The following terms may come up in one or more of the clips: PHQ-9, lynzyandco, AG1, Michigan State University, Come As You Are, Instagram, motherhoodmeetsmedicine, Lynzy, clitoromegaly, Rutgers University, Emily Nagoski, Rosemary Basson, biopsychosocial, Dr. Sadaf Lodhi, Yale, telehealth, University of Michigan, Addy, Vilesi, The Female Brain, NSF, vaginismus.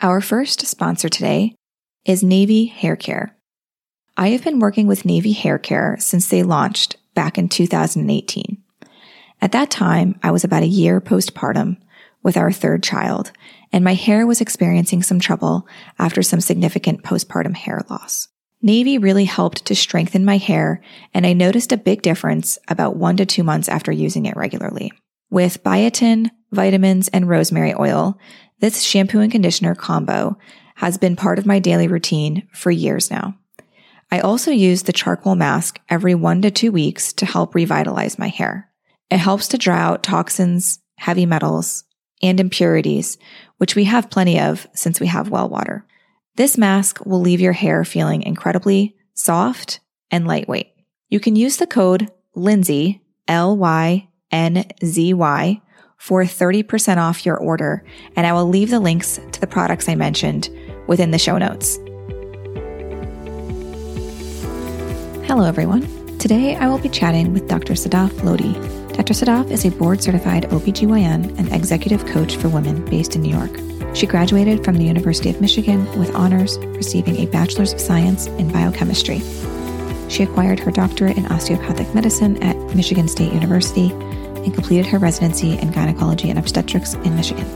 Our first sponsor today is Navy Hair Care. I have been working with Navy Hair Care since they launched back in 2018. At that time, I was about a year postpartum with our third child, and my hair was experiencing some trouble after some significant postpartum hair loss. Navy really helped to strengthen my hair, and I noticed a big difference about 1 to 2 months after using it regularly. With biotin, vitamins, and rosemary oil, this shampoo and conditioner combo has been part of my daily routine for years now. I also use the charcoal mask every 1 to 2 weeks to help revitalize my hair. It helps to dry out toxins, heavy metals, and impurities, which we have plenty of since we have well water. This mask will leave your hair feeling incredibly soft and lightweight. You can use the code Lynzy, L-Y-N-Z-Y, for 30% off your order, and I will leave the links to the products I mentioned within the show notes. Hello, everyone. Today, I will be chatting with Dr. Sadaf Lodhi. Dr. Sadaf is a board-certified OBGYN and executive coach for women based in New York. She graduated from the University of Michigan with honors, receiving a Bachelor's of Science in Biochemistry. She acquired her doctorate in osteopathic medicine at Michigan State University and completed her residency in gynecology and obstetrics in Michigan.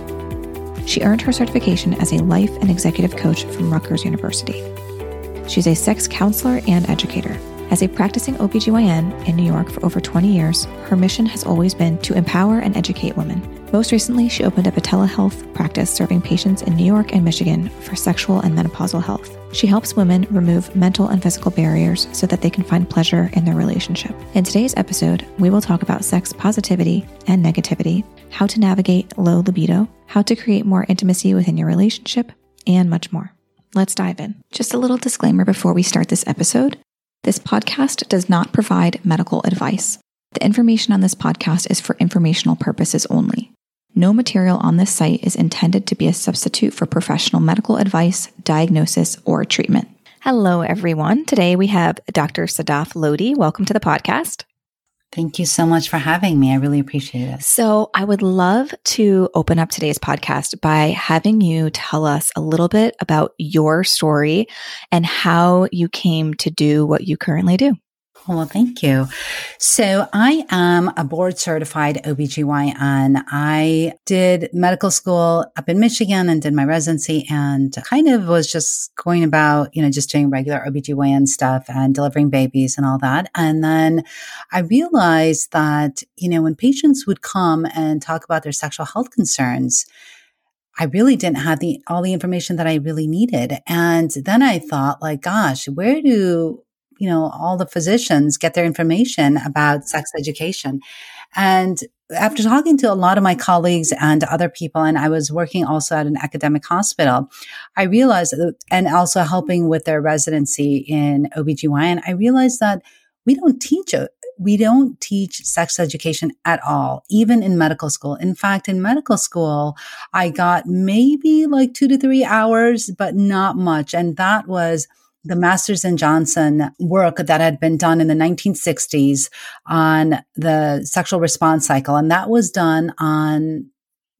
She earned her certification as a life and executive coach from Rutgers University. She's a sex counselor and educator. As a practicing OBGYN in New York for over 20 years, her mission has always been to empower and educate women. Most recently, she opened up a telehealth practice serving patients in New York and Michigan for sexual and menopausal health. She helps women remove mental and physical barriers so that they can find pleasure in their relationship. In today's episode, we will talk about sex positivity and negativity, how to navigate low libido, how to create more intimacy within your relationship, and much more. Let's dive in. Just a little disclaimer before we start this episode. This podcast does not provide medical advice. The information on this podcast is for informational purposes only. No material on this site is intended to be a substitute for professional medical advice, diagnosis, or treatment. Hello, everyone. Today we have Dr. Sadaf Lodhi. Welcome to the podcast. Thank you so much for having me. I really appreciate it. So I would love to open up today's podcast by having you tell us a little bit about your story and how you came to do what you currently do. Well, thank you. So I am a board certified OBGYN. I did medical school up in Michigan and did my residency and kind of was just going about, just doing regular OBGYN stuff and delivering babies and all that. And then I realized that, when patients would come and talk about their sexual health concerns, I really didn't have all the information that I really needed. And then I thought, gosh, where do all the physicians get their information about sex education? And after talking to a lot of my colleagues and other people, and I was working also at an academic hospital, I realized, and also helping with their residency in OBGYN, I realized that we don't teach sex education at all, even in medical school. In fact, in medical school, I got maybe 2 to 3 hours, but not much. And that was the Masters and Johnson work that had been done in the 1960s on the sexual response cycle. And that was done on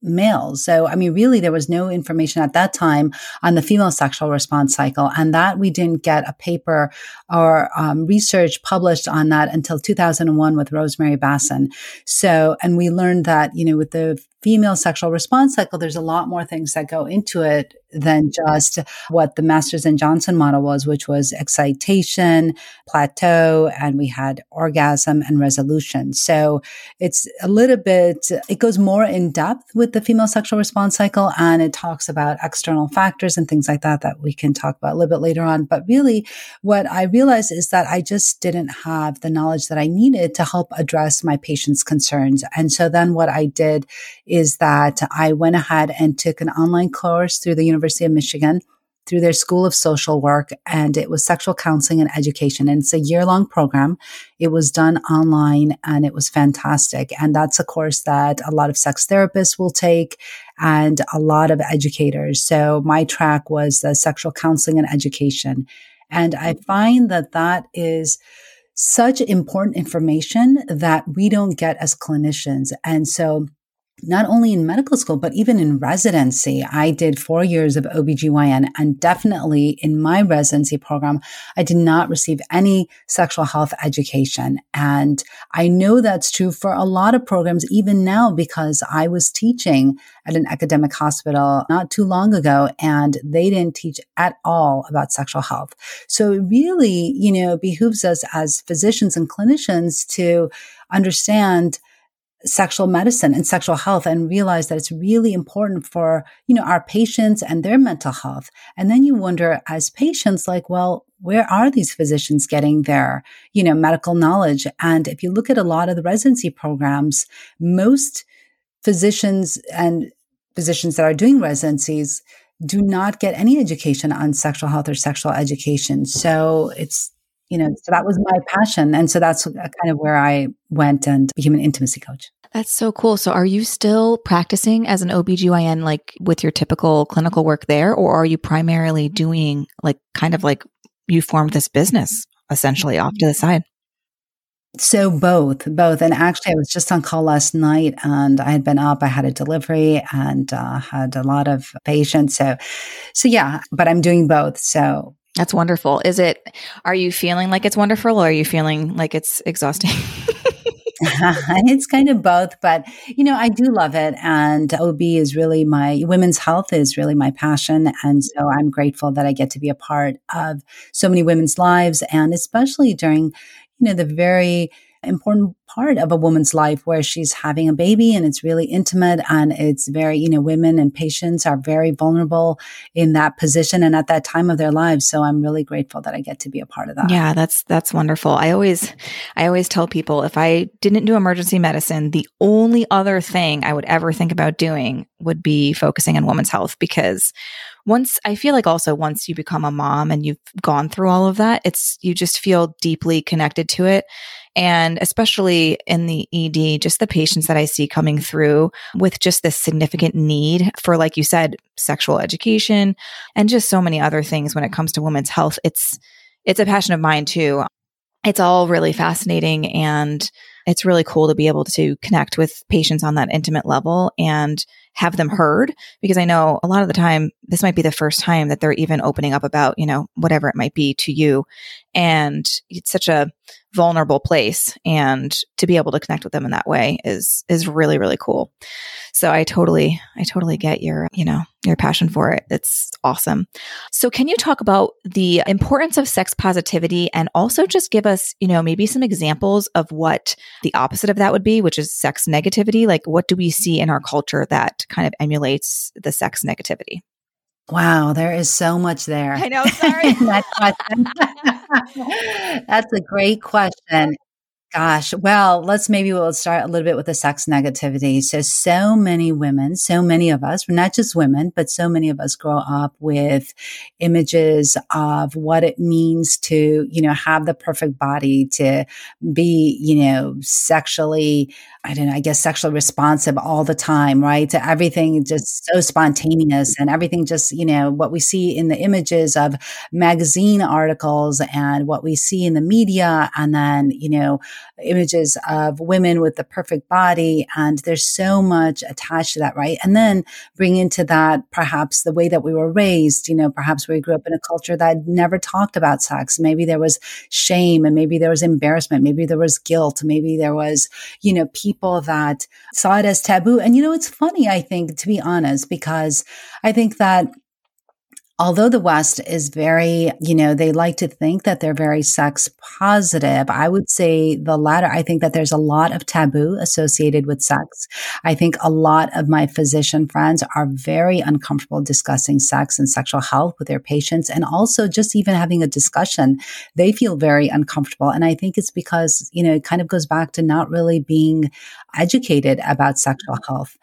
males. So, really, there was no information at that time on the female sexual response cycle. And that we didn't get a paper or research published on that until 2001 with Rosemary Basson. So, and we learned that, with the female sexual response cycle, there's a lot more things that go into it than just what the Masters and Johnson model was, which was excitation, plateau, and we had orgasm and resolution. So it's a little bit, it goes more in depth with the female sexual response cycle, and it talks about external factors and things like that we can talk about a little bit later on. But really, what I realized is that I just didn't have the knowledge that I needed to help address my patients' concerns. And so then what I did is that I went ahead and took an online course through the University of Michigan, through their School of Social Work, and it was sexual counseling and education. And it's a year-long program. It was done online, and it was fantastic. And that's a course that a lot of sex therapists will take and a lot of educators. So my track was the sexual counseling and education. And I find that that is such important information that we don't get as clinicians. And so not only in medical school, but even in residency, I did 4 years of OBGYN, and definitely in my residency program, I did not receive any sexual health education. And I know that's true for a lot of programs, even now, because I was teaching at an academic hospital not too long ago, and they didn't teach at all about sexual health. So it really, behooves us as physicians and clinicians to understand sexual medicine and sexual health and realize that it's really important for, our patients and their mental health. And then you wonder as patients, where are these physicians getting their, medical knowledge? And if you look at a lot of the residency programs, most physicians and physicians that are doing residencies do not get any education on sexual health or sexual education. So it's so that was my passion. And so that's kind of where I went and became an intimacy coach. That's so cool. So are you still practicing as an OBGYN, with your typical clinical work there, or are you primarily doing you formed this business essentially off to the side? So both. And actually I was just on call last night, and I had been up, I had a delivery and had a lot of patients. So yeah, but I'm doing both. So that's wonderful. Are you feeling like it's wonderful, or are you feeling like it's exhausting? It's kind of both, but I do love it. And women's health is really my passion. And so I'm grateful that I get to be a part of so many women's lives, and especially during, the very important part of a woman's life where she's having a baby, and it's really intimate, and it's very, women and patients are very vulnerable in that position and at that time of their lives. So I'm really grateful that I get to be a part of that. Yeah, that's wonderful. I always tell people, if I didn't do emergency medicine, the only other thing I would ever think about doing would be focusing on women's health, because once you become a mom and you've gone through all of that, you just feel deeply connected to it. And especially in the ED, just the patients that I see coming through with just this significant need for, like you said, sexual education and just so many other things when it comes to women's health, it's a passion of mine too. It's all really fascinating, and it's really cool to be able to connect with patients on that intimate level and have them heard, because I know a lot of the time, this might be the first time that they're even opening up about, whatever it might be to you. And it's such a vulnerable place, and to be able to connect with them in that way is really, really cool. So I totally get your passion for it. It's awesome. So can you talk about the importance of sex positivity, and also just give us, maybe some examples of what the opposite of that would be, which is sex negativity? What do we see in our culture that kind of emulates the sex negativity? Wow, there is so much there. I know, sorry. That's a great question. Gosh, well, we'll start a little bit with the sex negativity. So many women, so many of us, not just women, but so many of us grow up with images of what it means to, have the perfect body, to be, sexually, sexually responsive all the time, right? To everything just so spontaneous, and everything just, what we see in the images of magazine articles and what we see in the media, and then, images of women with the perfect body. And there's so much attached to that, right? And then bring into that perhaps the way that we were raised, perhaps we grew up in a culture that never talked about sex. Maybe there was shame, and maybe there was embarrassment. Maybe there was guilt. Maybe there was, people that saw it as taboo. And, it's funny, I think, to be honest, because I think that although the West is very, they like to think that they're very sex positive, I would say the latter. I think that there's a lot of taboo associated with sex. I think a lot of my physician friends are very uncomfortable discussing sex and sexual health with their patients, and also just even having a discussion. They feel very uncomfortable. And I think it's because, it kind of goes back to not really being educated about sexual health.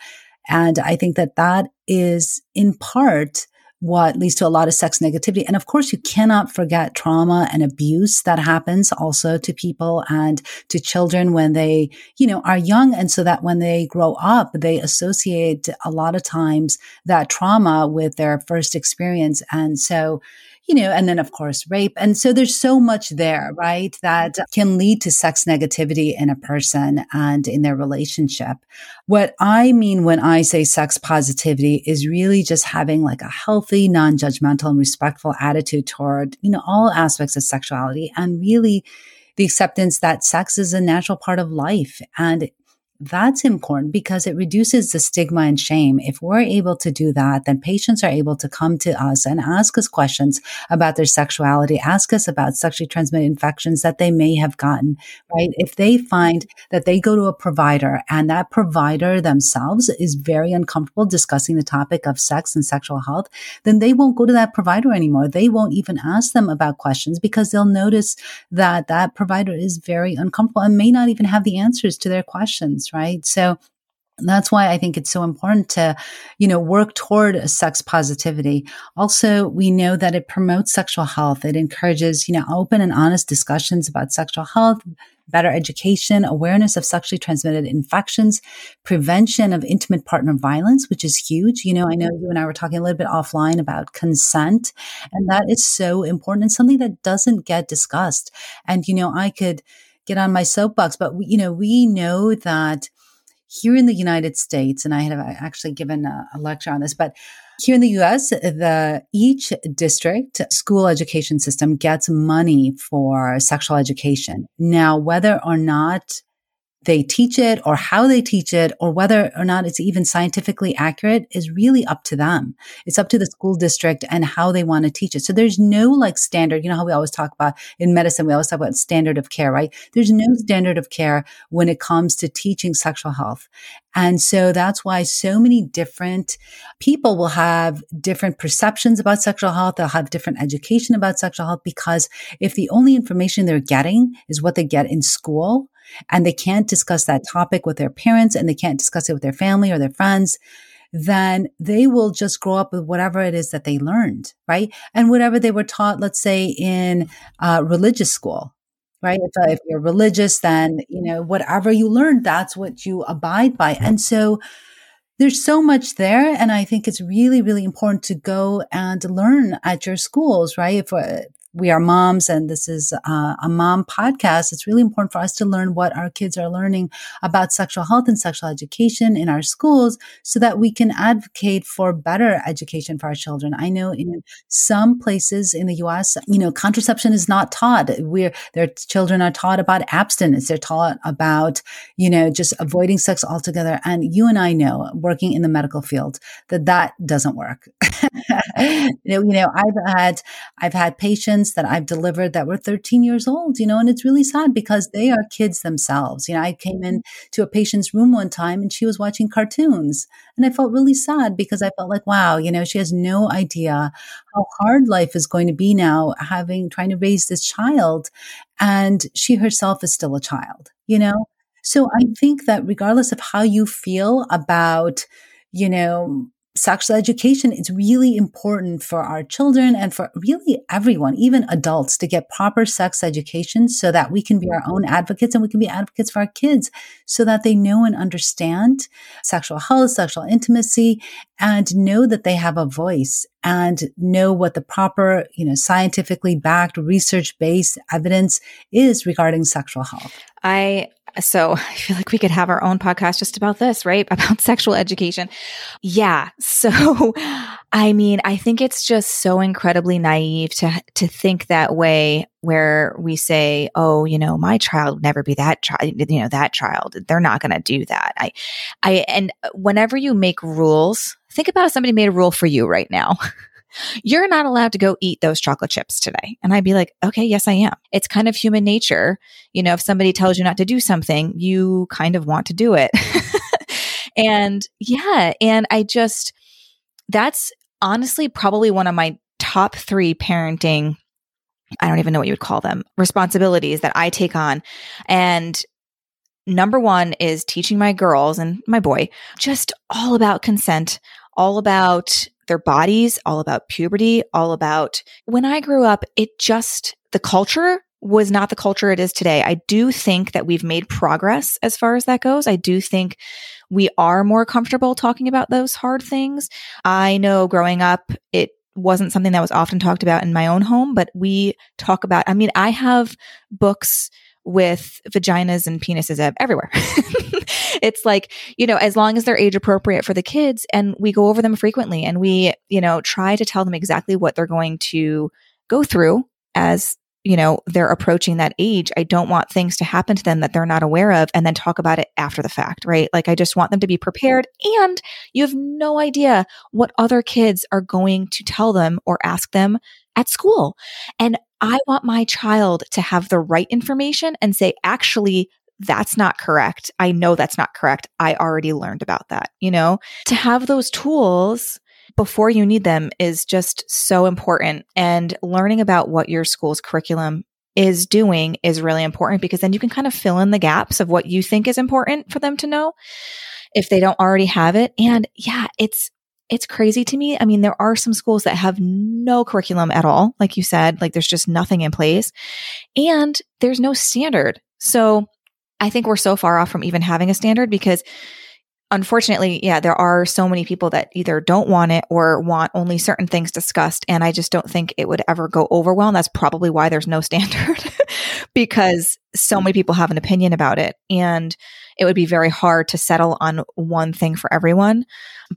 And I think that that is in part what leads to a lot of sex negativity. And of course, you cannot forget trauma and abuse that happens also to people and to children when they, you know, are young. And so that when they grow up, they associate a lot of times that trauma with their first experience. And so, you know, and then of course, rape. And so there's so much there, right, that can lead to sex negativity in a person and in their relationship. What I mean when I say sex positivity is really just having like a healthy, non-judgmental and respectful attitude toward, you know, all aspects of sexuality, and really the acceptance that sex is a natural part of life. And that's important because it reduces the stigma and shame. If we're able to do that, then patients are able to come to us and ask us questions about their sexuality, ask us about sexually transmitted infections that they may have gotten, right? If they find that they go to a provider and that provider themselves is very uncomfortable discussing the topic of sex and sexual health, then they won't go to that provider anymore. They won't even ask them about questions because they'll notice that that provider is very uncomfortable and may not even have the answers to their questions. Right? So that's why I think it's so important to, you know, work toward sex positivity. Also, we know that it promotes sexual health. It encourages, you know, open and honest discussions about sexual health, better education, awareness of sexually transmitted infections, prevention of intimate partner violence, which is huge. You know, I know you and I were talking a little bit offline about consent, and that is so important and something that doesn't get discussed. And, you know, I could get on my soapbox, but you know, we know that here in the United States, and I have actually given a lecture on this, but here in the U.S., each district school education system gets money for sexual education. Now, whether or not they teach it or how they teach it or whether or not it's even scientifically accurate is really up to them. It's up to the school district and how they want to teach it. So there's no like standard, you know how we always talk about in medicine, we always talk about standard of care, right? There's no standard of care when it comes to teaching sexual health. And so that's why so many different people will have different perceptions about sexual health. They'll have different education about sexual health because if the only information they're getting is what they get in school, and they can't discuss that topic with their parents and they can't discuss it with their family or their friends, then they will just grow up with whatever it is that they learned, right? And whatever they were taught, let's say in religious school, right? If you're religious, then, you know, whatever you learned, that's what you abide by. And so there's so much there. And I think it's really, really important to go and learn at your schools, right? If we are moms and this is a mom podcast, it's really important for us to learn what our kids are learning about sexual health and sexual education in our schools so that we can advocate for better education for our children. I know in some places in the U.S., you know, contraception is not taught. Their children are taught about abstinence. They're taught about, you know, just avoiding sex altogether. And you and I know, working in the medical field, that doesn't work. You know, I've had patients that I've delivered that were 13 years old, you know, and it's really sad because they are kids themselves. You know, I came in to a patient's room one time and she was watching cartoons and I felt really sad because I felt like, wow, you know, she has no idea how hard life is going to be now trying to raise this child. And she herself is still a child, you know? So I think that regardless of how you feel about, you know, sexual education, it's really important for our children and for really everyone, even adults, to get proper sex education so that we can be our own advocates and we can be advocates for our kids so that they know and understand sexual health, sexual intimacy, and know that they have a voice and know what the proper, you know, scientifically backed, research-based evidence is regarding sexual health. So I feel like we could have our own podcast just about this, right? About sexual education. Yeah. So, I mean, I think it's just so incredibly naive to think that way where we say, oh, you know, my child would never be that child, you know, that child. They're not going to do that. And whenever you make rules, think about if somebody made a rule for you right now. You're not allowed to go eat those chocolate chips today. And I'd be like, okay, yes, I am. It's kind of human nature. You know, if somebody tells you not to do something, you kind of want to do it. That's honestly probably one of my top three parenting, I don't even know what you would call them, responsibilities that I take on. And Number one is teaching my girls and my boy just all about consent, all about their bodies, all about puberty, all about when I grew up, it just, the culture was not the culture it is today. I do think that we've made progress as far as that goes. I do think we are more comfortable talking about those hard things. I know growing up, it wasn't something that was often talked about in my own home, but we talk about, I mean, I have books with vaginas and penises everywhere. It's like, you know, as long as they're age appropriate for the kids, and we go over them frequently, and we, you know, try to tell them exactly what they're going to go through as, you know, they're approaching that age. I don't want things to happen to them that they're not aware of and then talk about it after the fact, right? Like, I just want them to be prepared, and you have no idea what other kids are going to tell them or ask them at school. And I want my child to have the right information and say, actually, that's not correct. I know that's not correct. I already learned about that, you know? To have those tools before you need them is just so important. And learning about what your school's curriculum is doing is really important, because then you can kind of fill in the gaps of what you think is important for them to know if they don't already have it. And yeah, it's crazy to me. I mean, there are some schools that have no curriculum at all. Like you said, like there's just nothing in place and there's no standard. So I think we're so far off from even having a standard, because unfortunately, yeah, there are so many people that either don't want it or want only certain things discussed. And I just don't think it would ever go over well. And that's probably why there's no standard, because so many people have an opinion about it. And it would be very hard to settle on one thing for everyone.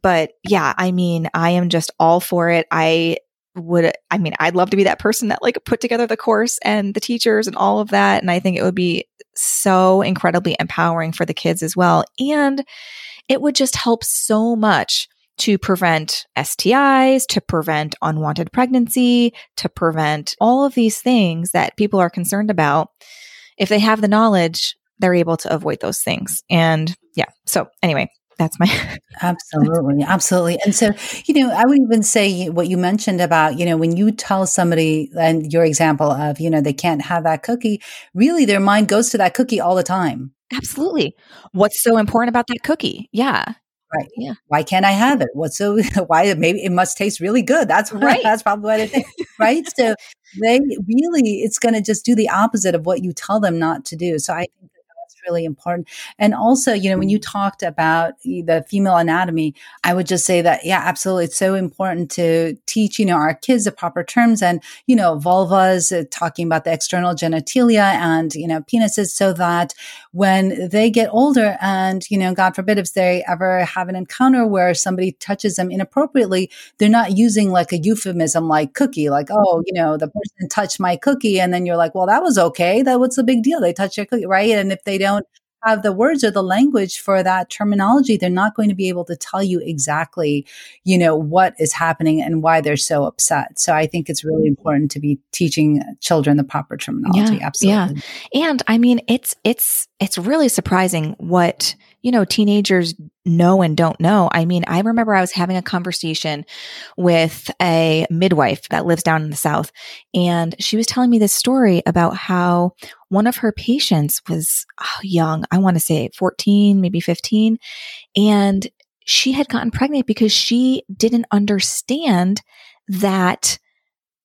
But yeah, I mean, I am just all for it. I'd love to be that person that like put together the course and the teachers and all of that. And I think it would be so incredibly empowering for the kids as well. And it would just help so much to prevent STIs, to prevent unwanted pregnancy, to prevent all of these things that people are concerned about. If they have the knowledge, they're able to avoid those things. And yeah, so anyway, that's my... Absolutely. And so, you know, I would even say what you mentioned about, you know, when you tell somebody, and your example of, you know, they can't have that cookie, really their mind goes to that cookie all the time. Absolutely. What's so important about that cookie? Yeah. Right. Yeah. Why can't I have it? Maybe it must taste really good. That's right. That's probably what I think. Right. So they really, it's going to just do the opposite of what you tell them not to do. So I think that's really important. And also, you know, when you talked about the female anatomy, I would just say that, yeah, absolutely. It's so important to teach, you know, our kids the proper terms and, you know, vulvas, talking about the external genitalia and, you know, penises, so that when they get older and, you know, God forbid, if they ever have an encounter where somebody touches them inappropriately, they're not using like a euphemism like cookie, like, oh, you know, the person touched my cookie. And then you're like, well, that was okay. What's the big deal? They touched your cookie, right? And if they don't have the words or the language for that terminology, they're not going to be able to tell you exactly, you know, what is happening and why they're so upset. So I think it's really important to be teaching children the proper terminology. Yeah, absolutely. Yeah. And I mean, it's really surprising what, you know, teenagers know and don't know. I mean, I remember I was having a conversation with a midwife that lives down in the South, and she was telling me this story about how one of her patients was young, I want to say 14, maybe 15, and she had gotten pregnant because she didn't understand that,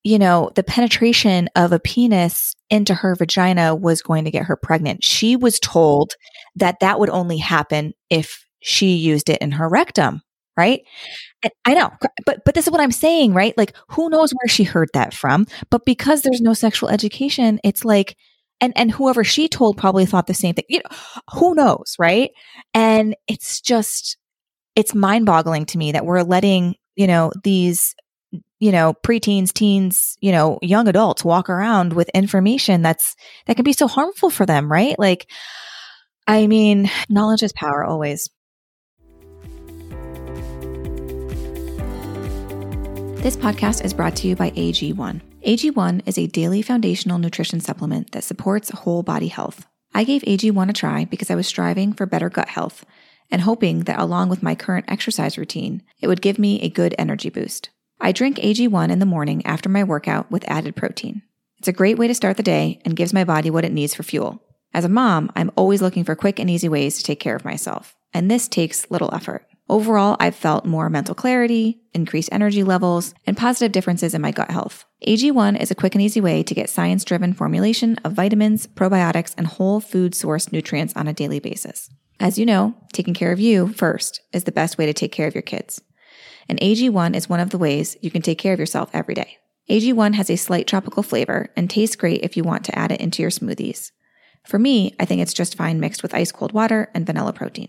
you know, the penetration of a penis into her vagina was going to get her pregnant. She was told that that would only happen if she used it in her rectum, right? And I know, but this is what I'm saying, right? Like, who knows where she heard that from? But because there's no sexual education, it's like, and whoever she told probably thought the same thing. You know, who knows, right? And it's just, it's mind-boggling to me that we're letting, you know, these, you know, preteens, teens, you know, young adults walk around with information that can be so harmful for them, right? Like, I mean, knowledge is power always. This podcast is brought to you by AG1. AG1 is a daily foundational nutrition supplement that supports whole body health. I gave AG1 a try because I was striving for better gut health and hoping that along with my current exercise routine, it would give me a good energy boost. I drink AG1 in the morning after my workout with added protein. It's a great way to start the day and gives my body what it needs for fuel. As a mom, I'm always looking for quick and easy ways to take care of myself, and this takes little effort. Overall, I've felt more mental clarity, increased energy levels, and positive differences in my gut health. AG1 is a quick and easy way to get science-driven formulation of vitamins, probiotics, and whole food-sourced nutrients on a daily basis. As you know, taking care of you first is the best way to take care of your kids. And AG1 is one of the ways you can take care of yourself every day. AG1 has a slight tropical flavor and tastes great if you want to add it into your smoothies. For me, I think it's just fine mixed with ice-cold water and vanilla protein.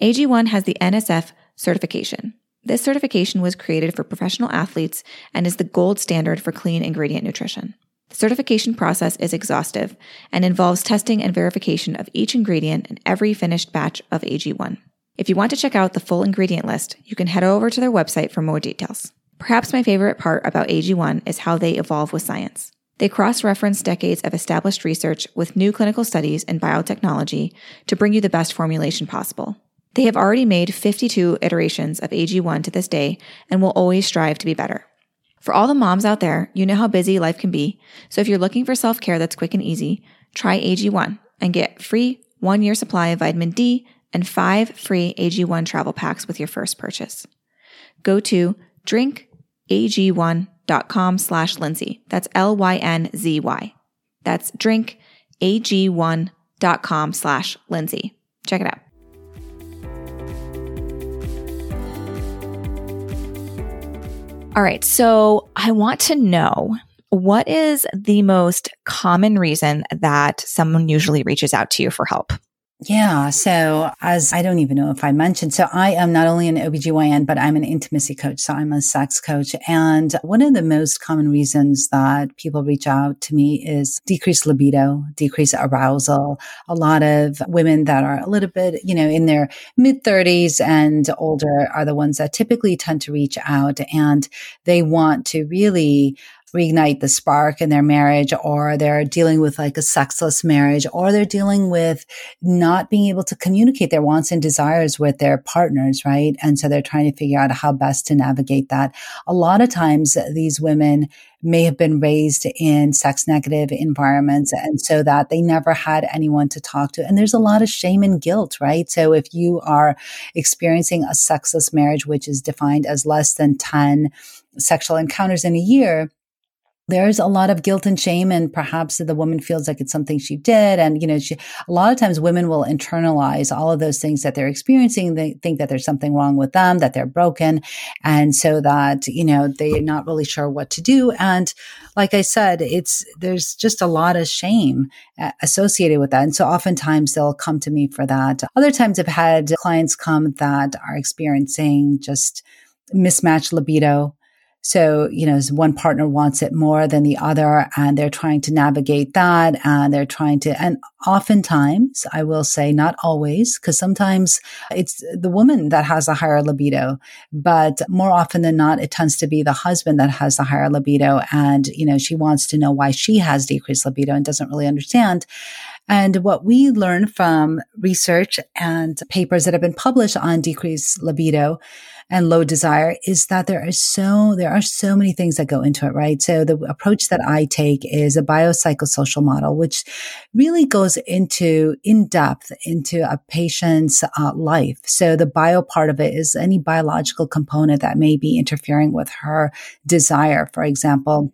AG1 has the NSF certification. This certification was created for professional athletes and is the gold standard for clean ingredient nutrition. The certification process is exhaustive and involves testing and verification of each ingredient in every finished batch of AG1. If you want to check out the full ingredient list, you can head over to their website for more details. Perhaps my favorite part about AG1 is how they evolve with science. They cross-reference decades of established research with new clinical studies and biotechnology to bring you the best formulation possible. They have already made 52 iterations of AG1 to this day and will always strive to be better. For all the moms out there, you know how busy life can be, so if you're looking for self-care that's quick and easy, try AG1 and get free 1-year supply of vitamin D and 5 free AG1 travel packs with your first purchase. Go to drinkag1.com/Lynzy. That's Lynzy. That's drinkag1.com/Lynzy. Check it out. All right, so I want to know, what is the most common reason that someone usually reaches out to you for help? Yeah, so as I don't even know if I mentioned, so I am not only an OBGYN, but I'm an intimacy coach. So I'm a sex coach. And one of the most common reasons that people reach out to me is decreased libido, decreased arousal. A lot of women that are a little bit, you know, in their mid-30s and older are the ones that typically tend to reach out, and they want to really reignite the spark in their marriage, or they're dealing with like a sexless marriage, or they're dealing with not being able to communicate their wants and desires with their partners, right? And so they're trying to figure out how best to navigate that. A lot of times these women may have been raised in sex negative environments, and so that they never had anyone to talk to. And there's a lot of shame and guilt, right? So if you are experiencing a sexless marriage, which is defined as less than 10 sexual encounters in a year, there's a lot of guilt and shame, and perhaps the woman feels like it's something she did. And, you know, a lot of times women will internalize all of those things that they're experiencing. They think that there's something wrong with them, that they're broken. And so that, you know, they're not really sure what to do. And like I said, there's just a lot of shame associated with that. And so oftentimes they'll come to me for that. Other times I've had clients come that are experiencing just mismatched libido. So, you know, one partner wants it more than the other, and they're trying to navigate that, and they're trying to, and oftentimes, I will say not always, because sometimes it's the woman that has a higher libido, but more often than not, it tends to be the husband that has the higher libido. And, you know, she wants to know why she has decreased libido and doesn't really understand. And what we learn from research and papers that have been published on decreased libido and low desire is that there are so many things that go into it, right? So the approach that I take is a biopsychosocial model, which really goes in depth into a patient's life. So the bio part of it is any biological component that may be interfering with her desire. For example,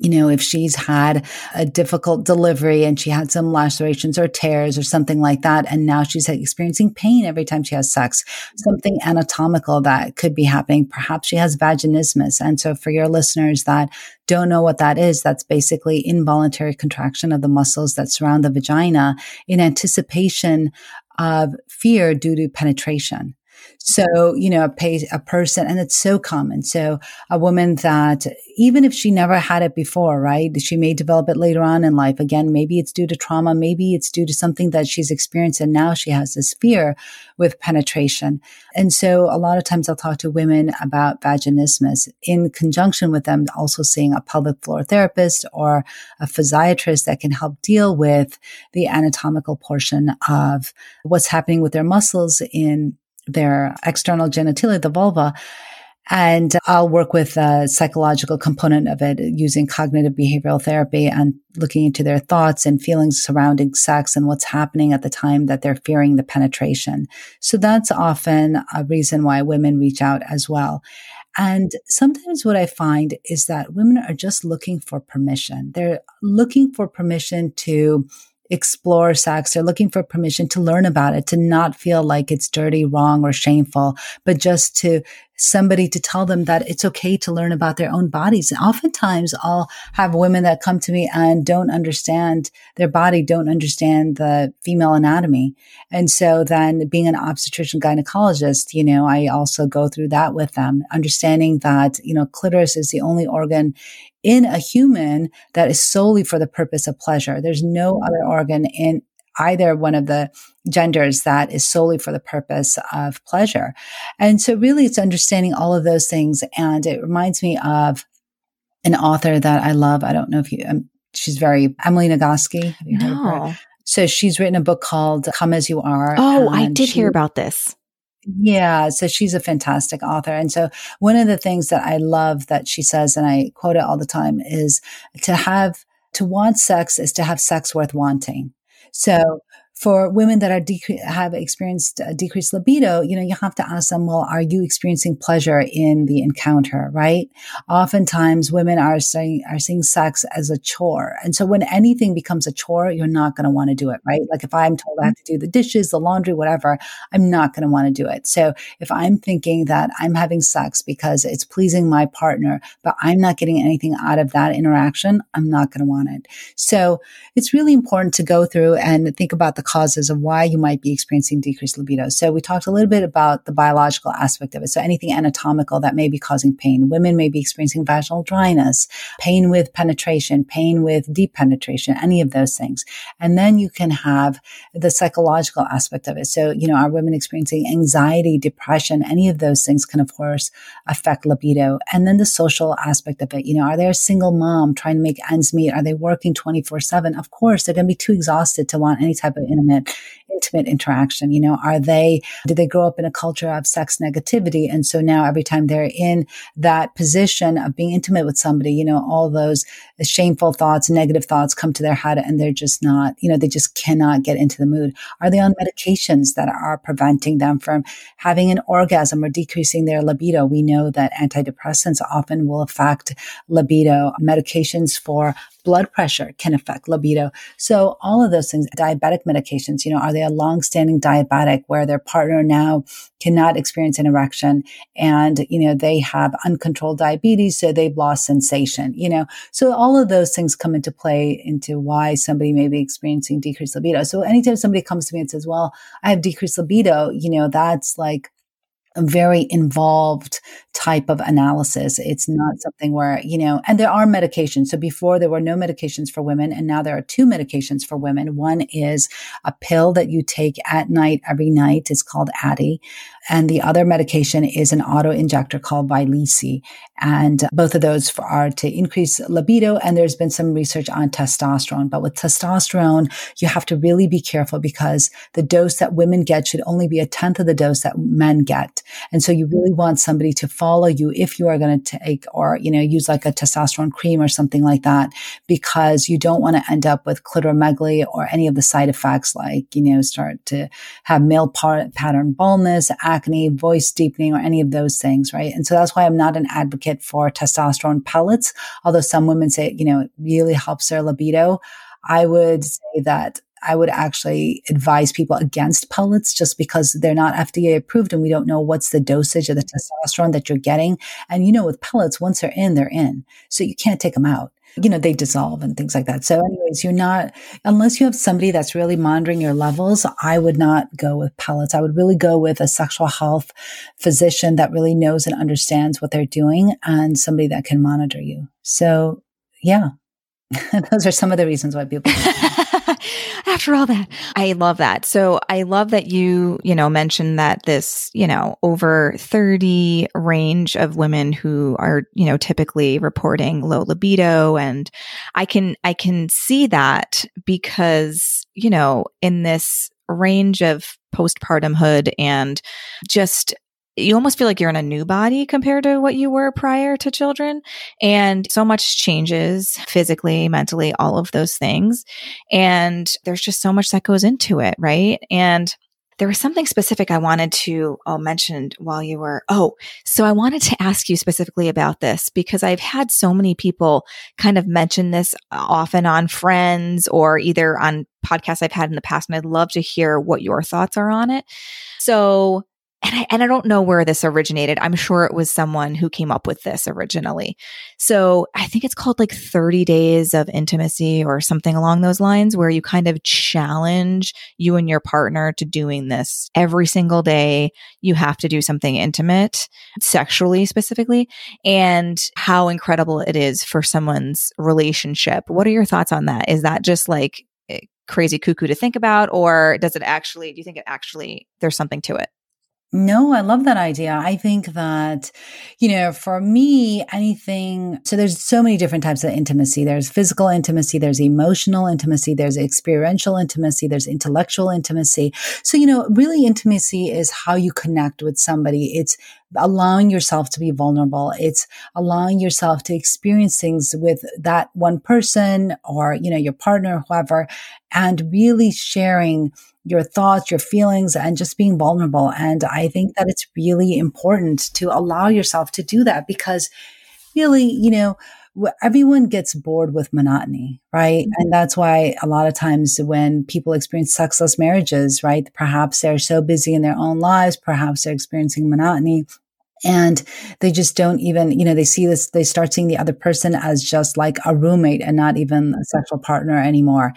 you know, if she's had a difficult delivery and she had some lacerations or tears or something like that, and now she's experiencing pain every time she has sex, something anatomical that could be happening. Perhaps she has vaginismus. And so for your listeners that don't know what that is, that's basically involuntary contraction of the muscles that surround the vagina in anticipation of fear due to penetration. So, you know, a person, and it's so common. So a woman that, even if she never had it before, right, she may develop it later on in life. Again, maybe it's due to trauma. Maybe it's due to something that she's experienced, and now she has this fear with penetration. And so a lot of times I'll talk to women about vaginismus in conjunction with them also seeing a pelvic floor therapist or a physiatrist that can help deal with the anatomical portion of what's happening with their muscles in their external genitalia, the vulva. And I'll work with a psychological component of it using cognitive behavioral therapy and looking into their thoughts and feelings surrounding sex and what's happening at the time that they're fearing the penetration. So that's often a reason why women reach out as well. And sometimes what I find is that women are just looking for permission. They're looking for permission to explore sex. They're looking for permission to learn about it, to not feel like it's dirty, wrong, or shameful, but just to somebody to tell them that it's okay to learn about their own bodies. And oftentimes I'll have women that come to me and don't understand their body, don't understand the female anatomy. And so then being an obstetrician gynecologist, you know, I also go through that with them, understanding that, you know, clitoris is the only organ in a human that is solely for the purpose of pleasure. There's no other organ in either one of the genders that is solely for the purpose of pleasure. And so really it's understanding all of those things. And it reminds me of an author that I love. I don't know if you, she's very, Emily Nagoski. Have you heard of her? So she's written a book called Come As You Are. Oh, I did hear about this. Yeah. So she's a fantastic author. And so one of the things that I love that she says, and I quote it all the time, is to want sex is to have sex worth wanting. So for women that are have experienced a decreased libido, you know, you have to ask them, well, are you experiencing pleasure in the encounter, right? Oftentimes women are seeing sex as a chore. And so when anything becomes a chore, you're not going to want to do it, right? Like if I'm told I have to do the dishes, the laundry, whatever, I'm not going to want to do it. So if I'm thinking that I'm having sex because it's pleasing my partner, but I'm not getting anything out of that interaction, I'm not going to want it. So it's really important to go through and think about the causes of why you might be experiencing decreased libido. So we talked a little bit about the biological aspect of it. So anything anatomical that may be causing pain. Women may be experiencing vaginal dryness, pain with penetration, pain with deep penetration, any of those things. And then you can have the psychological aspect of it. So, you know, are women experiencing anxiety, depression? Any of those things can, of course, affect libido. And then the social aspect of it. You know, are they a single mom trying to make ends meet? Are they working 24/7? Of course, they're going to be too exhausted to want any type of intimate interaction. You know, did they grow up in a culture of sex negativity? And so now every time they're in that position of being intimate with somebody, you know, all those shameful thoughts, negative thoughts come to their head and they're just not, you know, they just cannot get into the mood. Are they on medications that are preventing them from having an orgasm or decreasing their libido? We know that antidepressants often will affect libido. Medications for blood pressure can affect libido. So all of those things, diabetic medications, you know, are they a longstanding diabetic where their partner now cannot experience an erection and, you know, they have uncontrolled diabetes, so they've lost sensation, you know. So all of those things come into play into why somebody may be experiencing decreased libido. So anytime somebody comes to me and says, well, I have decreased libido, you know, that's like a very involved type of analysis. It's not something where, you know, and there are medications. So before there were no medications for women, and now there are two medications for women. One is a pill that you take at night, every night. It's called Addy. And the other medication is an auto injector called Vilesi. And both of those are to increase libido. And there's been some research on testosterone. But with testosterone, you have to really be careful because the dose that women get should only be 1/10 of the dose that men get. And so you really want somebody to follow you if you are going to take or, you know, use like a testosterone cream or something like that, because you don't want to end up with clitoromegaly or any of the side effects like, you know, start to have male pattern baldness, acne, voice deepening, or any of those things, right? And so that's why I'm not an advocate for testosterone pellets. Although some women say, you know, it really helps their libido. I would say that I would actually advise people against pellets just because they're not FDA approved and we don't know what's the dosage of the testosterone that you're getting. And you know, with pellets, once they're in. So you can't take them out. You know, they dissolve and things like that. So anyways, you're not, unless you have somebody that's really monitoring your levels, I would not go with pellets. I would really go with a sexual health physician that really knows and understands what they're doing and somebody that can monitor you. So yeah, those are some of the reasons why people. After all that, I love that. So I love that you know, mentioned that this, you know, over 30 range of women who are, you know, typically reporting low libido. And I can see that because, you know, in this range of postpartumhood and just you almost feel like you're in a new body compared to what you were prior to children. And so much changes physically, mentally, all of those things. And there's just so much that goes into it, right? And there was something specific I wanted to mention while you were, so I wanted to ask you specifically about this because I've had so many people kind of mention this often on Friends or either on podcasts I've had in the past, and I'd love to hear what your thoughts are on it. So, and I don't know where this originated. I'm sure it was someone who came up with this originally. So I think it's called like 30 days of intimacy or something along those lines, where you kind of challenge you and your partner to doing this every single day. You have to do something intimate, sexually specifically, and how incredible it is for someone's relationship. What are your thoughts on that? Is that just like crazy cuckoo to think about, or does it actually, do you think it actually, there's something to it? No, I love that idea. I think that, you know, for me, anything, so there's so many different types of intimacy. There's physical intimacy, there's emotional intimacy, there's experiential intimacy, there's intellectual intimacy. So, you know, really intimacy is how you connect with somebody. It's allowing yourself to be vulnerable. It's allowing yourself to experience things with that one person or, you know, your partner, whoever, and really sharing your thoughts, your feelings, and just being vulnerable. And I think that it's really important to allow yourself to do that, because really, you know, everyone gets bored with monotony, right? Mm-hmm. And that's why a lot of times when people experience sexless marriages, right, perhaps they're so busy in their own lives, perhaps they're experiencing monotony, and they just don't even, you know, they see this, they start seeing the other person as just like a roommate and not even a sexual partner anymore.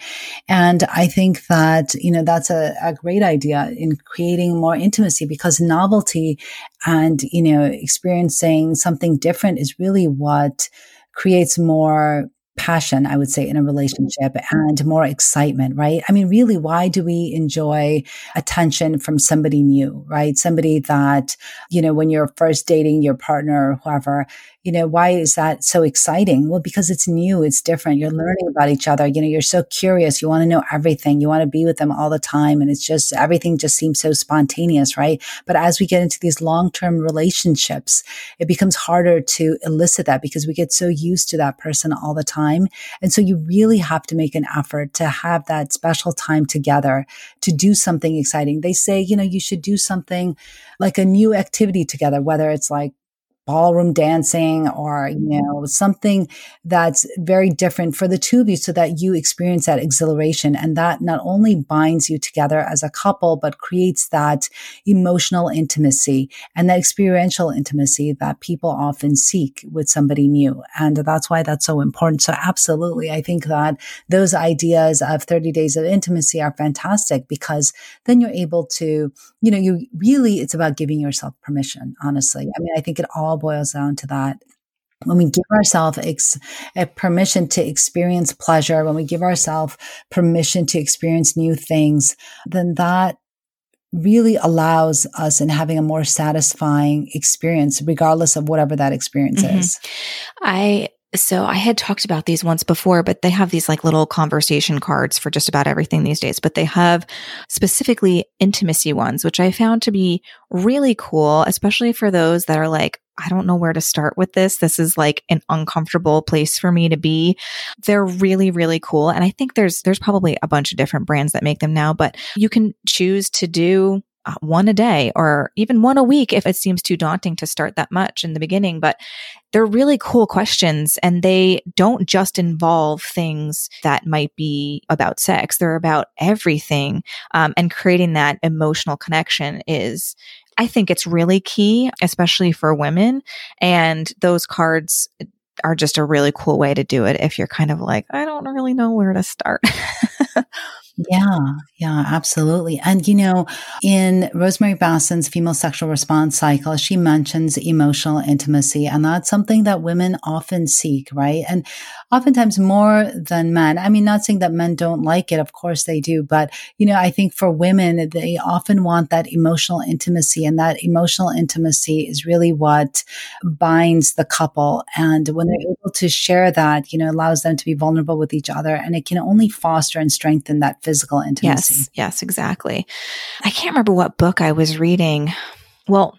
And I think that, you know, that's a great idea in creating more intimacy, because novelty and, you know, experiencing something different is really what creates more passion, I would say, in a relationship, and more excitement, right? I mean, really, why do we enjoy attention from somebody new, right? Somebody that, you know, when you're first dating your partner or whoever, you know, why is that so exciting? Well, because it's new, it's different. You're learning about each other. You know, you're so curious. You want to know everything. You want to be with them all the time. And it's just, everything just seems so spontaneous, right? But as we get into these long-term relationships, it becomes harder to elicit that because we get so used to that person all the time. And so you really have to make an effort to have that special time together to do something exciting. They say, you know, you should do something like a new activity together, whether it's like ballroom dancing or, you know, something that's very different for the two of you so that you experience that exhilaration. And that not only binds you together as a couple, but creates that emotional intimacy and that experiential intimacy that people often seek with somebody new. And that's why that's so important. So absolutely, I think that those ideas of 30 days of intimacy are fantastic, because then you're able to, you know, you really, it's about giving yourself permission, honestly. I mean, I think it all boils down to that. When we give ourselves a permission to experience pleasure, when we give ourselves permission to experience new things, then that really allows us in having a more satisfying experience, regardless of whatever that experience is. So I had talked about these once before, but they have these like little conversation cards for just about everything these days, but they have specifically intimacy ones, which I found to be really cool, especially for those that are like, I don't know where to start with this. This is like an uncomfortable place for me to be. They're really, really cool. And I think there's probably a bunch of different brands that make them now, but you can choose to do one a day or even one a week if it seems too daunting to start that much in the beginning. But they're really cool questions, and they don't just involve things that might be about sex. They're about everything. And creating that emotional connection is, I think it's really key, especially for women. And those cards are just a really cool way to do it if you're kind of like, I don't really know where to start. Yeah, absolutely. And, you know, in Rosemary Basson's Female Sexual Response Cycle, she mentions emotional intimacy, and that's something that women often seek, right? And oftentimes more than men. I mean, not saying that men don't like it. Of course they do. But, you know, I think for women, they often want that emotional intimacy, and that emotional intimacy is really what binds the couple. And when they're able to share that, you know, allows them to be vulnerable with each other, and it can only foster and strengthen that physical intimacy. Yes, exactly. I can't remember what book I was reading. Well,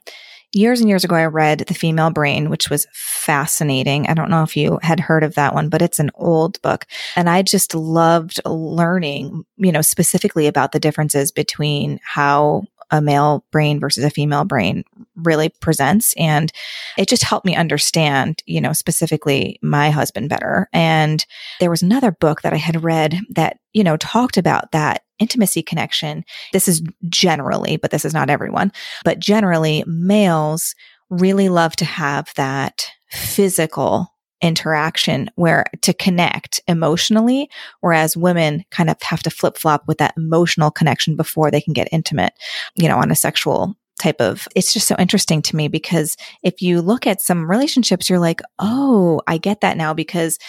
Years and years ago, I read The Female Brain, which was fascinating. I don't know if you had heard of that one, but it's an old book. And I just loved learning, you know, specifically about the differences between how a male brain versus a female brain really presents. And it just helped me understand, you know, specifically my husband better. And there was another book that I had read that, you know, talked about that intimacy connection. This is generally, but this is not everyone, but generally males really love to have that physical interaction where to connect emotionally, whereas women kind of have to flip-flop with that emotional connection before they can get intimate, you know, on a sexual type of. It's just so interesting to me because if you look at some relationships, you're like, oh, I get that now, because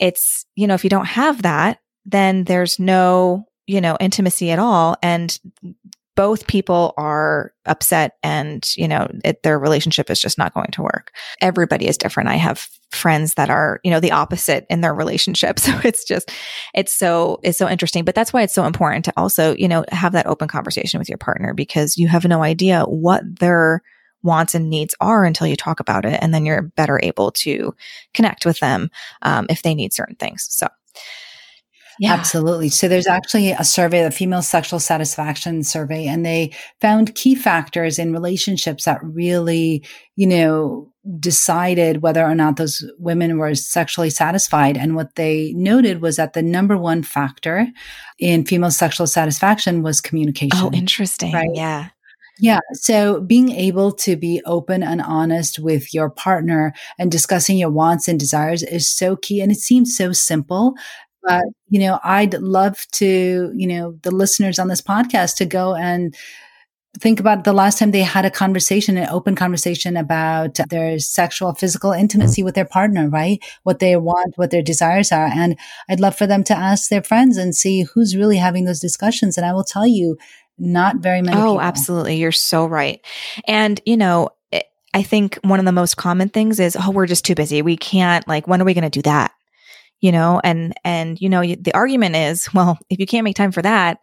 it's, you know, if you don't have that, then there's no, you know, intimacy at all. And both people are upset and, you know, their relationship is just not going to work. Everybody is different. I have friends that are, you know, the opposite in their relationship. So it's just, it's so interesting. But that's why it's so important to also, you know, have that open conversation with your partner, because you have no idea what their wants and needs are until you talk about it. And then you're better able to connect with them if they need certain things. So. Yeah. Absolutely. So there's actually a survey, the Female Sexual Satisfaction Survey, and they found key factors in relationships that really, you know, decided whether or not those women were sexually satisfied. And what they noted was that the number one factor in female sexual satisfaction was communication. Oh, interesting. Right? Yeah. Yeah. So being able to be open and honest with your partner and discussing your wants and desires is so key. And it seems so simple. But, you know, I'd love to, you know, the listeners on this podcast to go and think about the last time they had a conversation, an open conversation about their sexual, physical intimacy with their partner, right? What they want, what their desires are. And I'd love for them to ask their friends and see who's really having those discussions. And I will tell you, not very many people. Oh, absolutely. You're so right. And, you know, I think one of the most common things is, oh, we're just too busy. We can't, like, when are we going to do that? You know, and, you know, the argument is, well, if you can't make time for that,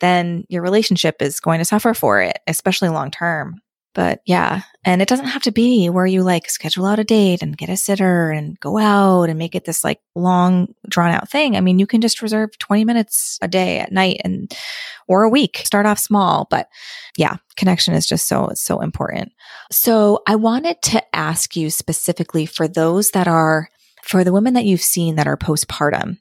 then your relationship is going to suffer for it, especially long term. But yeah. And it doesn't have to be where you like schedule out a date and get a sitter and go out and make it this like long drawn out thing. I mean, you can just reserve 20 minutes a day at night and, or a week, start off small, but yeah, connection is just so important. So I wanted to ask you specifically for those that are, for the women that you've seen that are postpartum,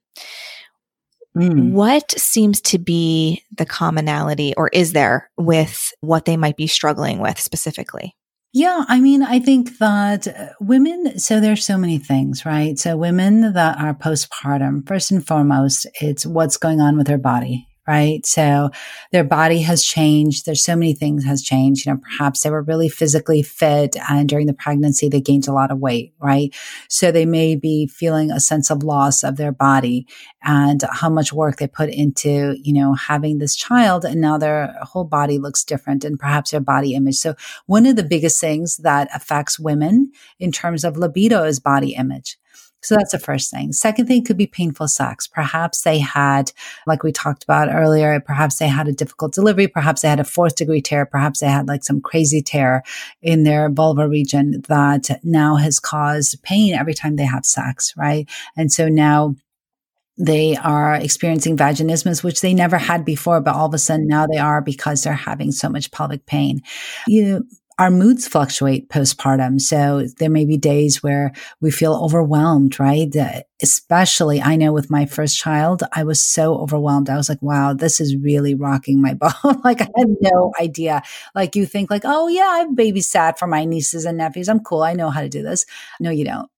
what seems to be the commonality, or is there, with what they might be struggling with specifically? Yeah, I mean, I think that women, so there's so many things, right? So women that are postpartum, first and foremost, it's what's going on with their body. Right? So their body has changed. There's so many things has changed. You know, perhaps they were really physically fit and during the pregnancy, they gained a lot of weight, right? So they may be feeling a sense of loss of their body and how much work they put into, you know, having this child. And now their whole body looks different and perhaps their body image. So one of the biggest things that affects women in terms of libido is body image. So that's the first thing. Second thing could be painful sex. Perhaps they had, like we talked about earlier, perhaps they had a difficult delivery. Perhaps they had a 4th degree tear. Perhaps they had like some crazy tear in their vulva region that now has caused pain every time they have sex, right? And so now they are experiencing vaginismus, which they never had before, but all of a sudden now they are because they're having so much pelvic pain. Our moods fluctuate postpartum. So there may be days where we feel overwhelmed, right? Especially, I know with my first child, I was so overwhelmed. I was like, wow, this is really rocking my boat. Like I had no idea. Like you think like, oh yeah, I've babysat for my nieces and nephews. I'm cool. I know how to do this. No, you don't.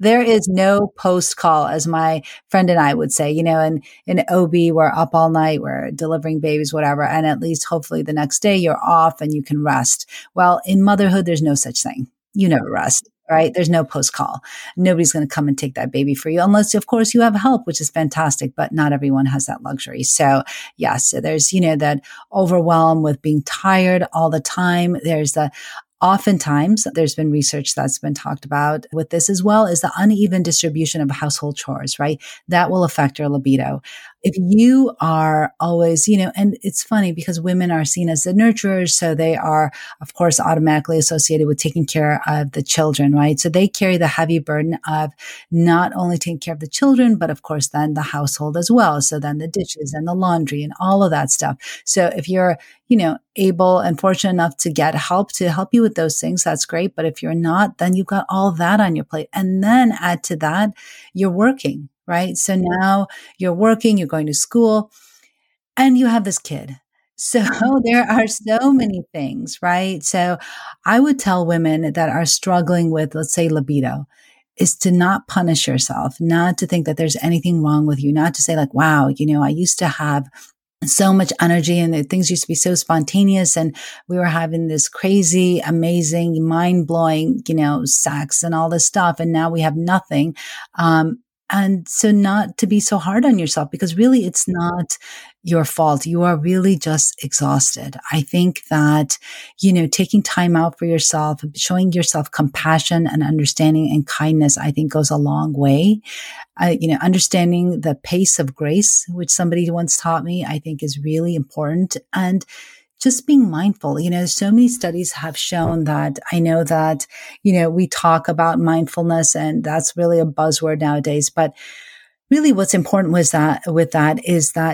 There is no post call, as my friend and I would say, you know, and in OB, we're up all night, we're delivering babies, whatever. And at least hopefully the next day you're off and you can rest. Well, in motherhood, there's no such thing. You never rest, right? There's no post call. Nobody's going to come and take that baby for you, unless of course you have help, which is fantastic, but not everyone has that luxury. So yeah, so there's, you know, that overwhelm with being tired all the time. There's the, oftentimes, there's been research that's been talked about with this as well, is the uneven distribution of household chores, right? That will affect your libido. if you are always, and it's funny because women are seen as the nurturers. So they are, of course, automatically associated with taking care of the children, right? So they carry the heavy burden of not only taking care of the children, but of course, then the household as well. So then the dishes and the laundry and all of that stuff. So if you're, able and fortunate enough to get help to help you with those things, that's great. But if you're not, then you've got all that on your plate. And then add to that, you're working, right? So now you're working, you're going to school, and you have this kid. So there are so many things, right? So I would tell women that are struggling with, let's say, libido, is to not punish yourself, not to think that there's anything wrong with you, not to say like, wow, I used to have so much energy and things used to be so spontaneous. And we were having this crazy, amazing, mind blowing, sex and all this stuff. And now we have nothing. And so not to be so hard on yourself, because really it's not your fault. You are really just exhausted. I think that, taking time out for yourself, showing yourself compassion and understanding and kindness, I think goes a long way. Understanding the pace of grace, which somebody once taught me, I think is really important. And just being mindful, so many studies have shown that. I know that, we talk about mindfulness and that's really a buzzword nowadays, but really what's important is that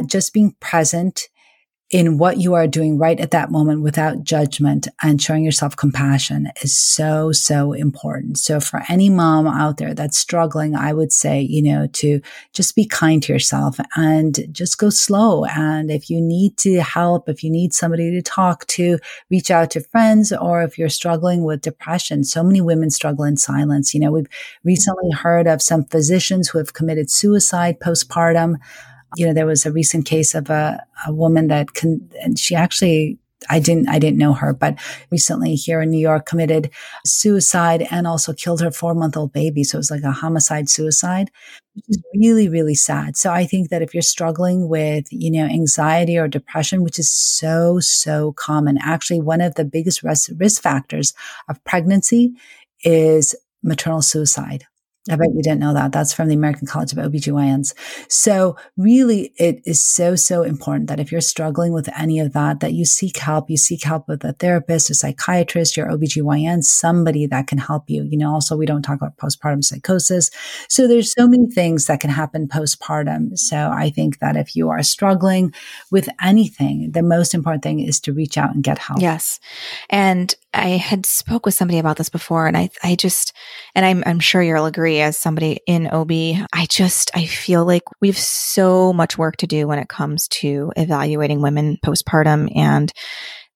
just being present in what you are doing right at that moment without judgment and showing yourself compassion is so, so important. So for any mom out there that's struggling, I would say, to just be kind to yourself and just go slow. And if you need to help, if you need somebody to talk to, reach out to friends, or if you're struggling with depression, so many women struggle in silence. We've recently heard of some physicians who have committed suicide postpartum. There was a recent case of a woman that I didn't know her, but recently here in New York committed suicide and also killed her 4-month-old baby. So it was like a homicide suicide, which is really, really sad. So I think that if you're struggling with, anxiety or depression, which is so, so common, actually one of the biggest risk factors of pregnancy is maternal suicide. I bet you didn't know that. That's from the American College of OBGYNs. So really, it is so, so important that if you're struggling with any of that you seek help. You seek help with a therapist, a psychiatrist, your OBGYN, somebody that can help you. Also, we don't talk about postpartum psychosis. So there's so many things that can happen postpartum. So I think that if you are struggling with anything, the most important thing is to reach out and get help. Yes. And I had spoke with somebody about this before, and I'm sure you'll agree as somebody in OB, I feel like we've so much work to do when it comes to evaluating women postpartum, and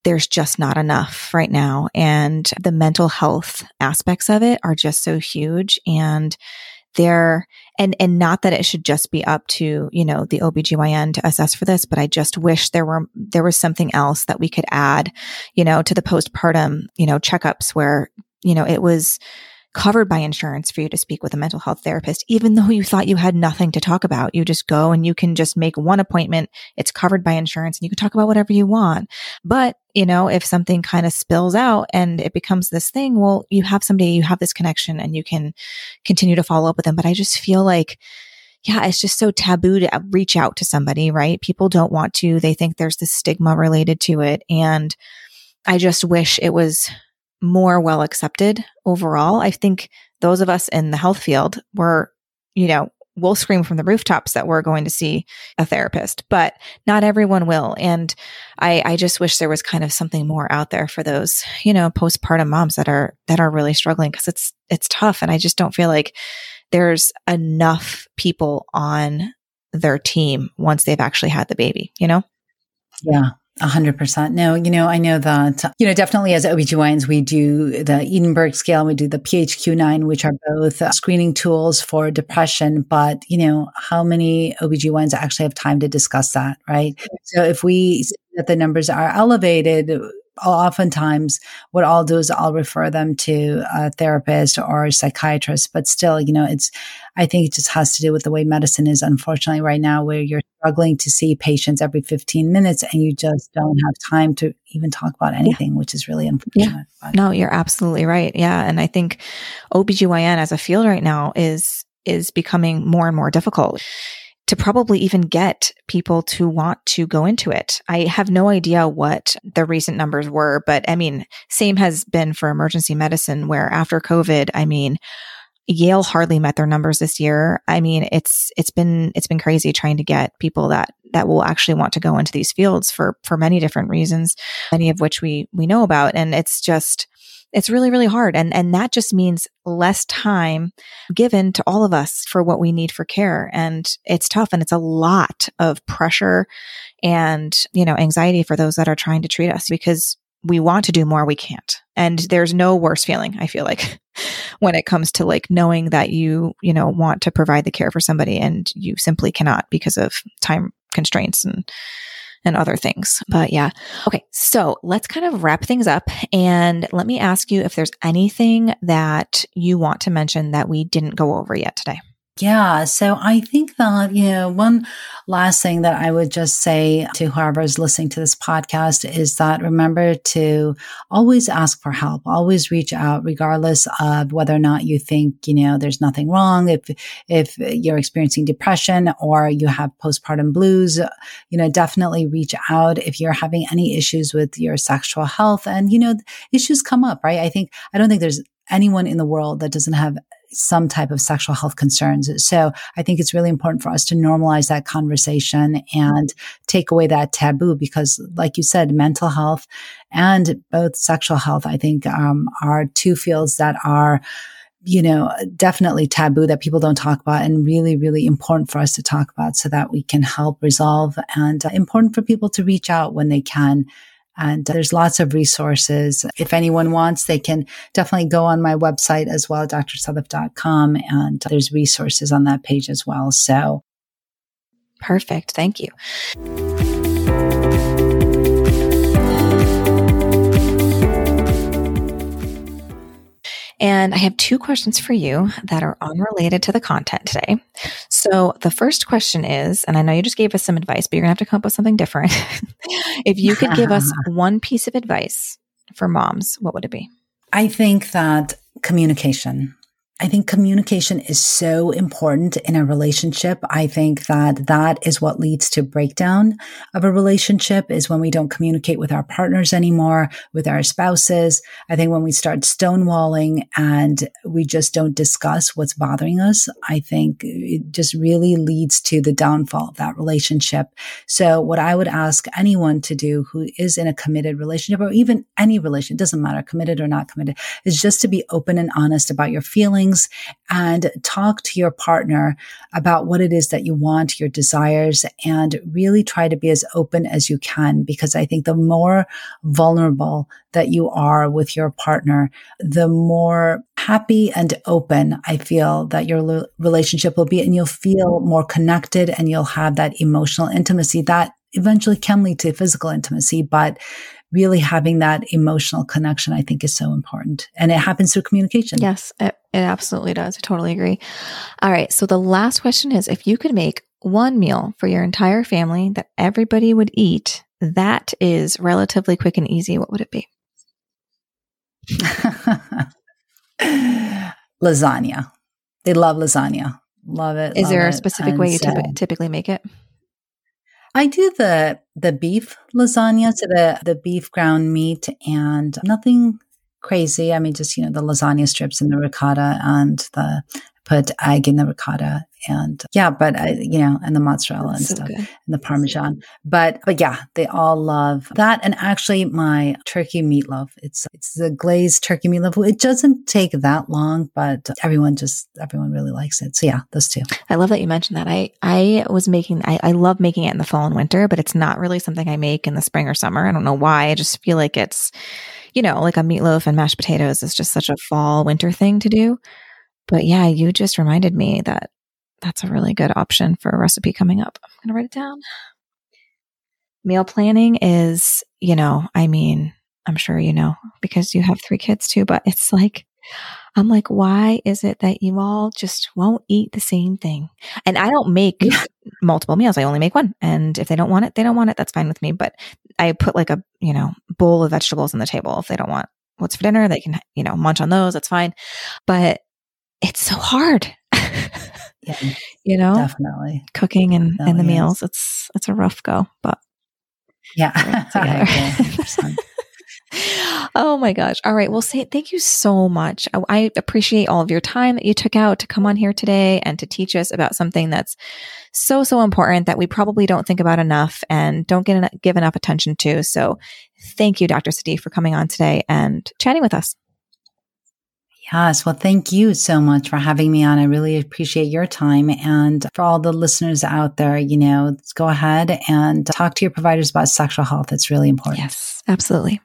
there's just not enough right now. And the mental health aspects of it are just so huge, and and not that it should just be up to, the OBGYN to assess for this, but I just wish there was something else that we could add, to the postpartum, checkups where, it was covered by insurance for you to speak with a mental health therapist, even though you thought you had nothing to talk about. You just go and you can just make one appointment. It's covered by insurance and you can talk about whatever you want. But, if something kind of spills out and it becomes this thing, well, you have somebody, you have this connection and you can continue to follow up with them. But I just feel like, yeah, it's just so taboo to reach out to somebody, right? People don't want to. They think there's this stigma related to it. And I just wish it was more well accepted overall. I think those of us in the health field were, we'll scream from the rooftops that we're going to see a therapist, but not everyone will. And I just wish there was kind of something more out there for those, postpartum moms that are really struggling, because it's tough. And I just don't feel like there's enough people on their team once they've actually had the baby, Yeah. 100%. No, I know that, definitely as OBGYNs, we do the Edinburgh scale and we do the PHQ-9, which are both screening tools for depression. But, how many OBGYNs actually have time to discuss that, right? So if we see that the numbers are elevated, oftentimes what I'll do is I'll refer them to a therapist or a psychiatrist, but still, I think it just has to do with the way medicine is, unfortunately, right now, where you're struggling to see patients every 15 minutes and you just don't have time to even talk about anything, which is really unfortunate. Yeah. No, you're absolutely right. Yeah. And I think OBGYN as a field right now is becoming more and more difficult. to probably even get people to want to go into it. I have no idea what the recent numbers were, but I mean, same has been for emergency medicine, where after COVID, I mean, Yale hardly met their numbers this year. I mean, it's been crazy trying to get people that will actually want to go into these fields for many different reasons, many of which we know about. And it's really, really hard. And that just means less time given to all of us for what we need for care. And it's tough, and it's a lot of pressure and, anxiety for those that are trying to treat us, because we want to do more, we can't. And there's no worse feeling, I feel like, when it comes to knowing that you want to provide the care for somebody and you simply cannot because of time constraints and other things. But yeah. Okay. So let's kind of wrap things up, and let me ask you if there's anything that you want to mention that we didn't go over yet today. Yeah. So I think that, one last thing that I would just say to whoever's listening to this podcast is that remember to always ask for help, always reach out, regardless of whether or not you think, there's nothing wrong. If you're experiencing depression or you have postpartum blues, definitely reach out. If you're having any issues with your sexual health, and, issues come up, right? I don't think there's anyone in the world that doesn't have some type of sexual health concerns. So I think it's really important for us to normalize that conversation and take away that taboo, because like you said, mental health and both sexual health, I think, are two fields that are, definitely taboo, that people don't talk about, and really, really important for us to talk about so that we can help resolve, and important for people to reach out when they can. And there's lots of resources. If anyone wants, they can definitely go on my website as well, drsadaf.com, and there's resources on that page as well. So perfect. Thank you. And I have two questions for you that are unrelated to the content today. So the first question is, and I know you just gave us some advice, but you're going to have to come up with something different. If you could give us one piece of advice for moms, what would it be? I think that communication. I think communication is so important in a relationship. I think that is what leads to breakdown of a relationship, is when we don't communicate with our partners anymore, with our spouses. I think when we start stonewalling and we just don't discuss what's bothering us, I think it just really leads to the downfall of that relationship. So what I would ask anyone to do who is in a committed relationship, or even any relationship, it doesn't matter, committed or not committed, is just to be open and honest about your feelings, and talk to your partner about what it is that you want, your desires, and really try to be as open as you can, because I think the more vulnerable that you are with your partner, the more happy and open I feel that your relationship will be, and you'll feel more connected, and you'll have that emotional intimacy that eventually can lead to physical intimacy. But really having that emotional connection, I think, is so important. And it happens through communication. Yes, it absolutely does. I totally agree. All right. So the last question is, if you could make one meal for your entire family that everybody would eat, that is relatively quick and easy, what would it be? Lasagna. They love lasagna. Love it. Is there a specific way you typically make it? I do the beef lasagna, so the beef ground meat, and nothing crazy. I mean, just, the lasagna strips and the ricotta, and put egg in the ricotta, and and the mozzarella and stuff, and the Parmesan. But yeah, they all love that. And actually my turkey meatloaf, it's the glazed turkey meatloaf. It doesn't take that long, but everyone really likes it. So yeah, those two. I love that you mentioned that. I love making it in the fall and winter, but it's not really something I make in the spring or summer. I don't know why. I just feel like it's, like a meatloaf and mashed potatoes is just such a fall winter thing to do. But yeah, you just reminded me that that's a really good option for a recipe coming up. I'm going to write it down. Meal planning is, I'm sure because you have 3 kids too, but it's like, I'm like, why is it that you all just won't eat the same thing? And I don't make multiple meals. I only make one. And if they don't want it, they don't want it. That's fine with me. But I put a bowl of vegetables on the table. If they don't want what's for dinner, they can, munch on those. That's fine. But it's so hard. Yeah, you know, definitely cooking and the meals. It's a rough go, but yeah. Oh my gosh. All right. Well, thank you so much. I appreciate all of your time that you took out to come on here today and to teach us about something that's so, so important that we probably don't think about enough and don't give enough attention to. So thank you, Dr. Sadaf, for coming on today and chatting with us. Yes. Well, thank you so much for having me on. I really appreciate your time. And for all the listeners out there, you know, go ahead and talk to your providers about sexual health. It's really important. Yes, absolutely.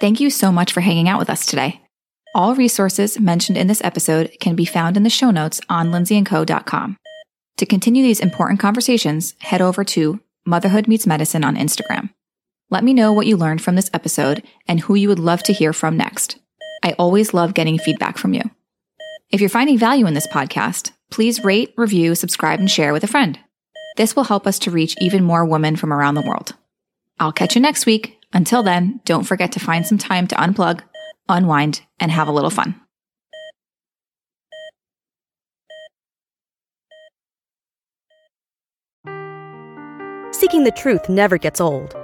Thank you so much for hanging out with us today. All resources mentioned in this episode can be found in the show notes on lynzyandco.com. To continue these important conversations, head over to Motherhood Meets Medicine on Instagram. Let me know what you learned from this episode and who you would love to hear from next. I always love getting feedback from you. If you're finding value in this podcast, please rate, review, subscribe, and share with a friend. This will help us to reach even more women from around the world. I'll catch you next week. Until then, don't forget to find some time to unplug, unwind, and have a little fun. Seeking the truth never gets old.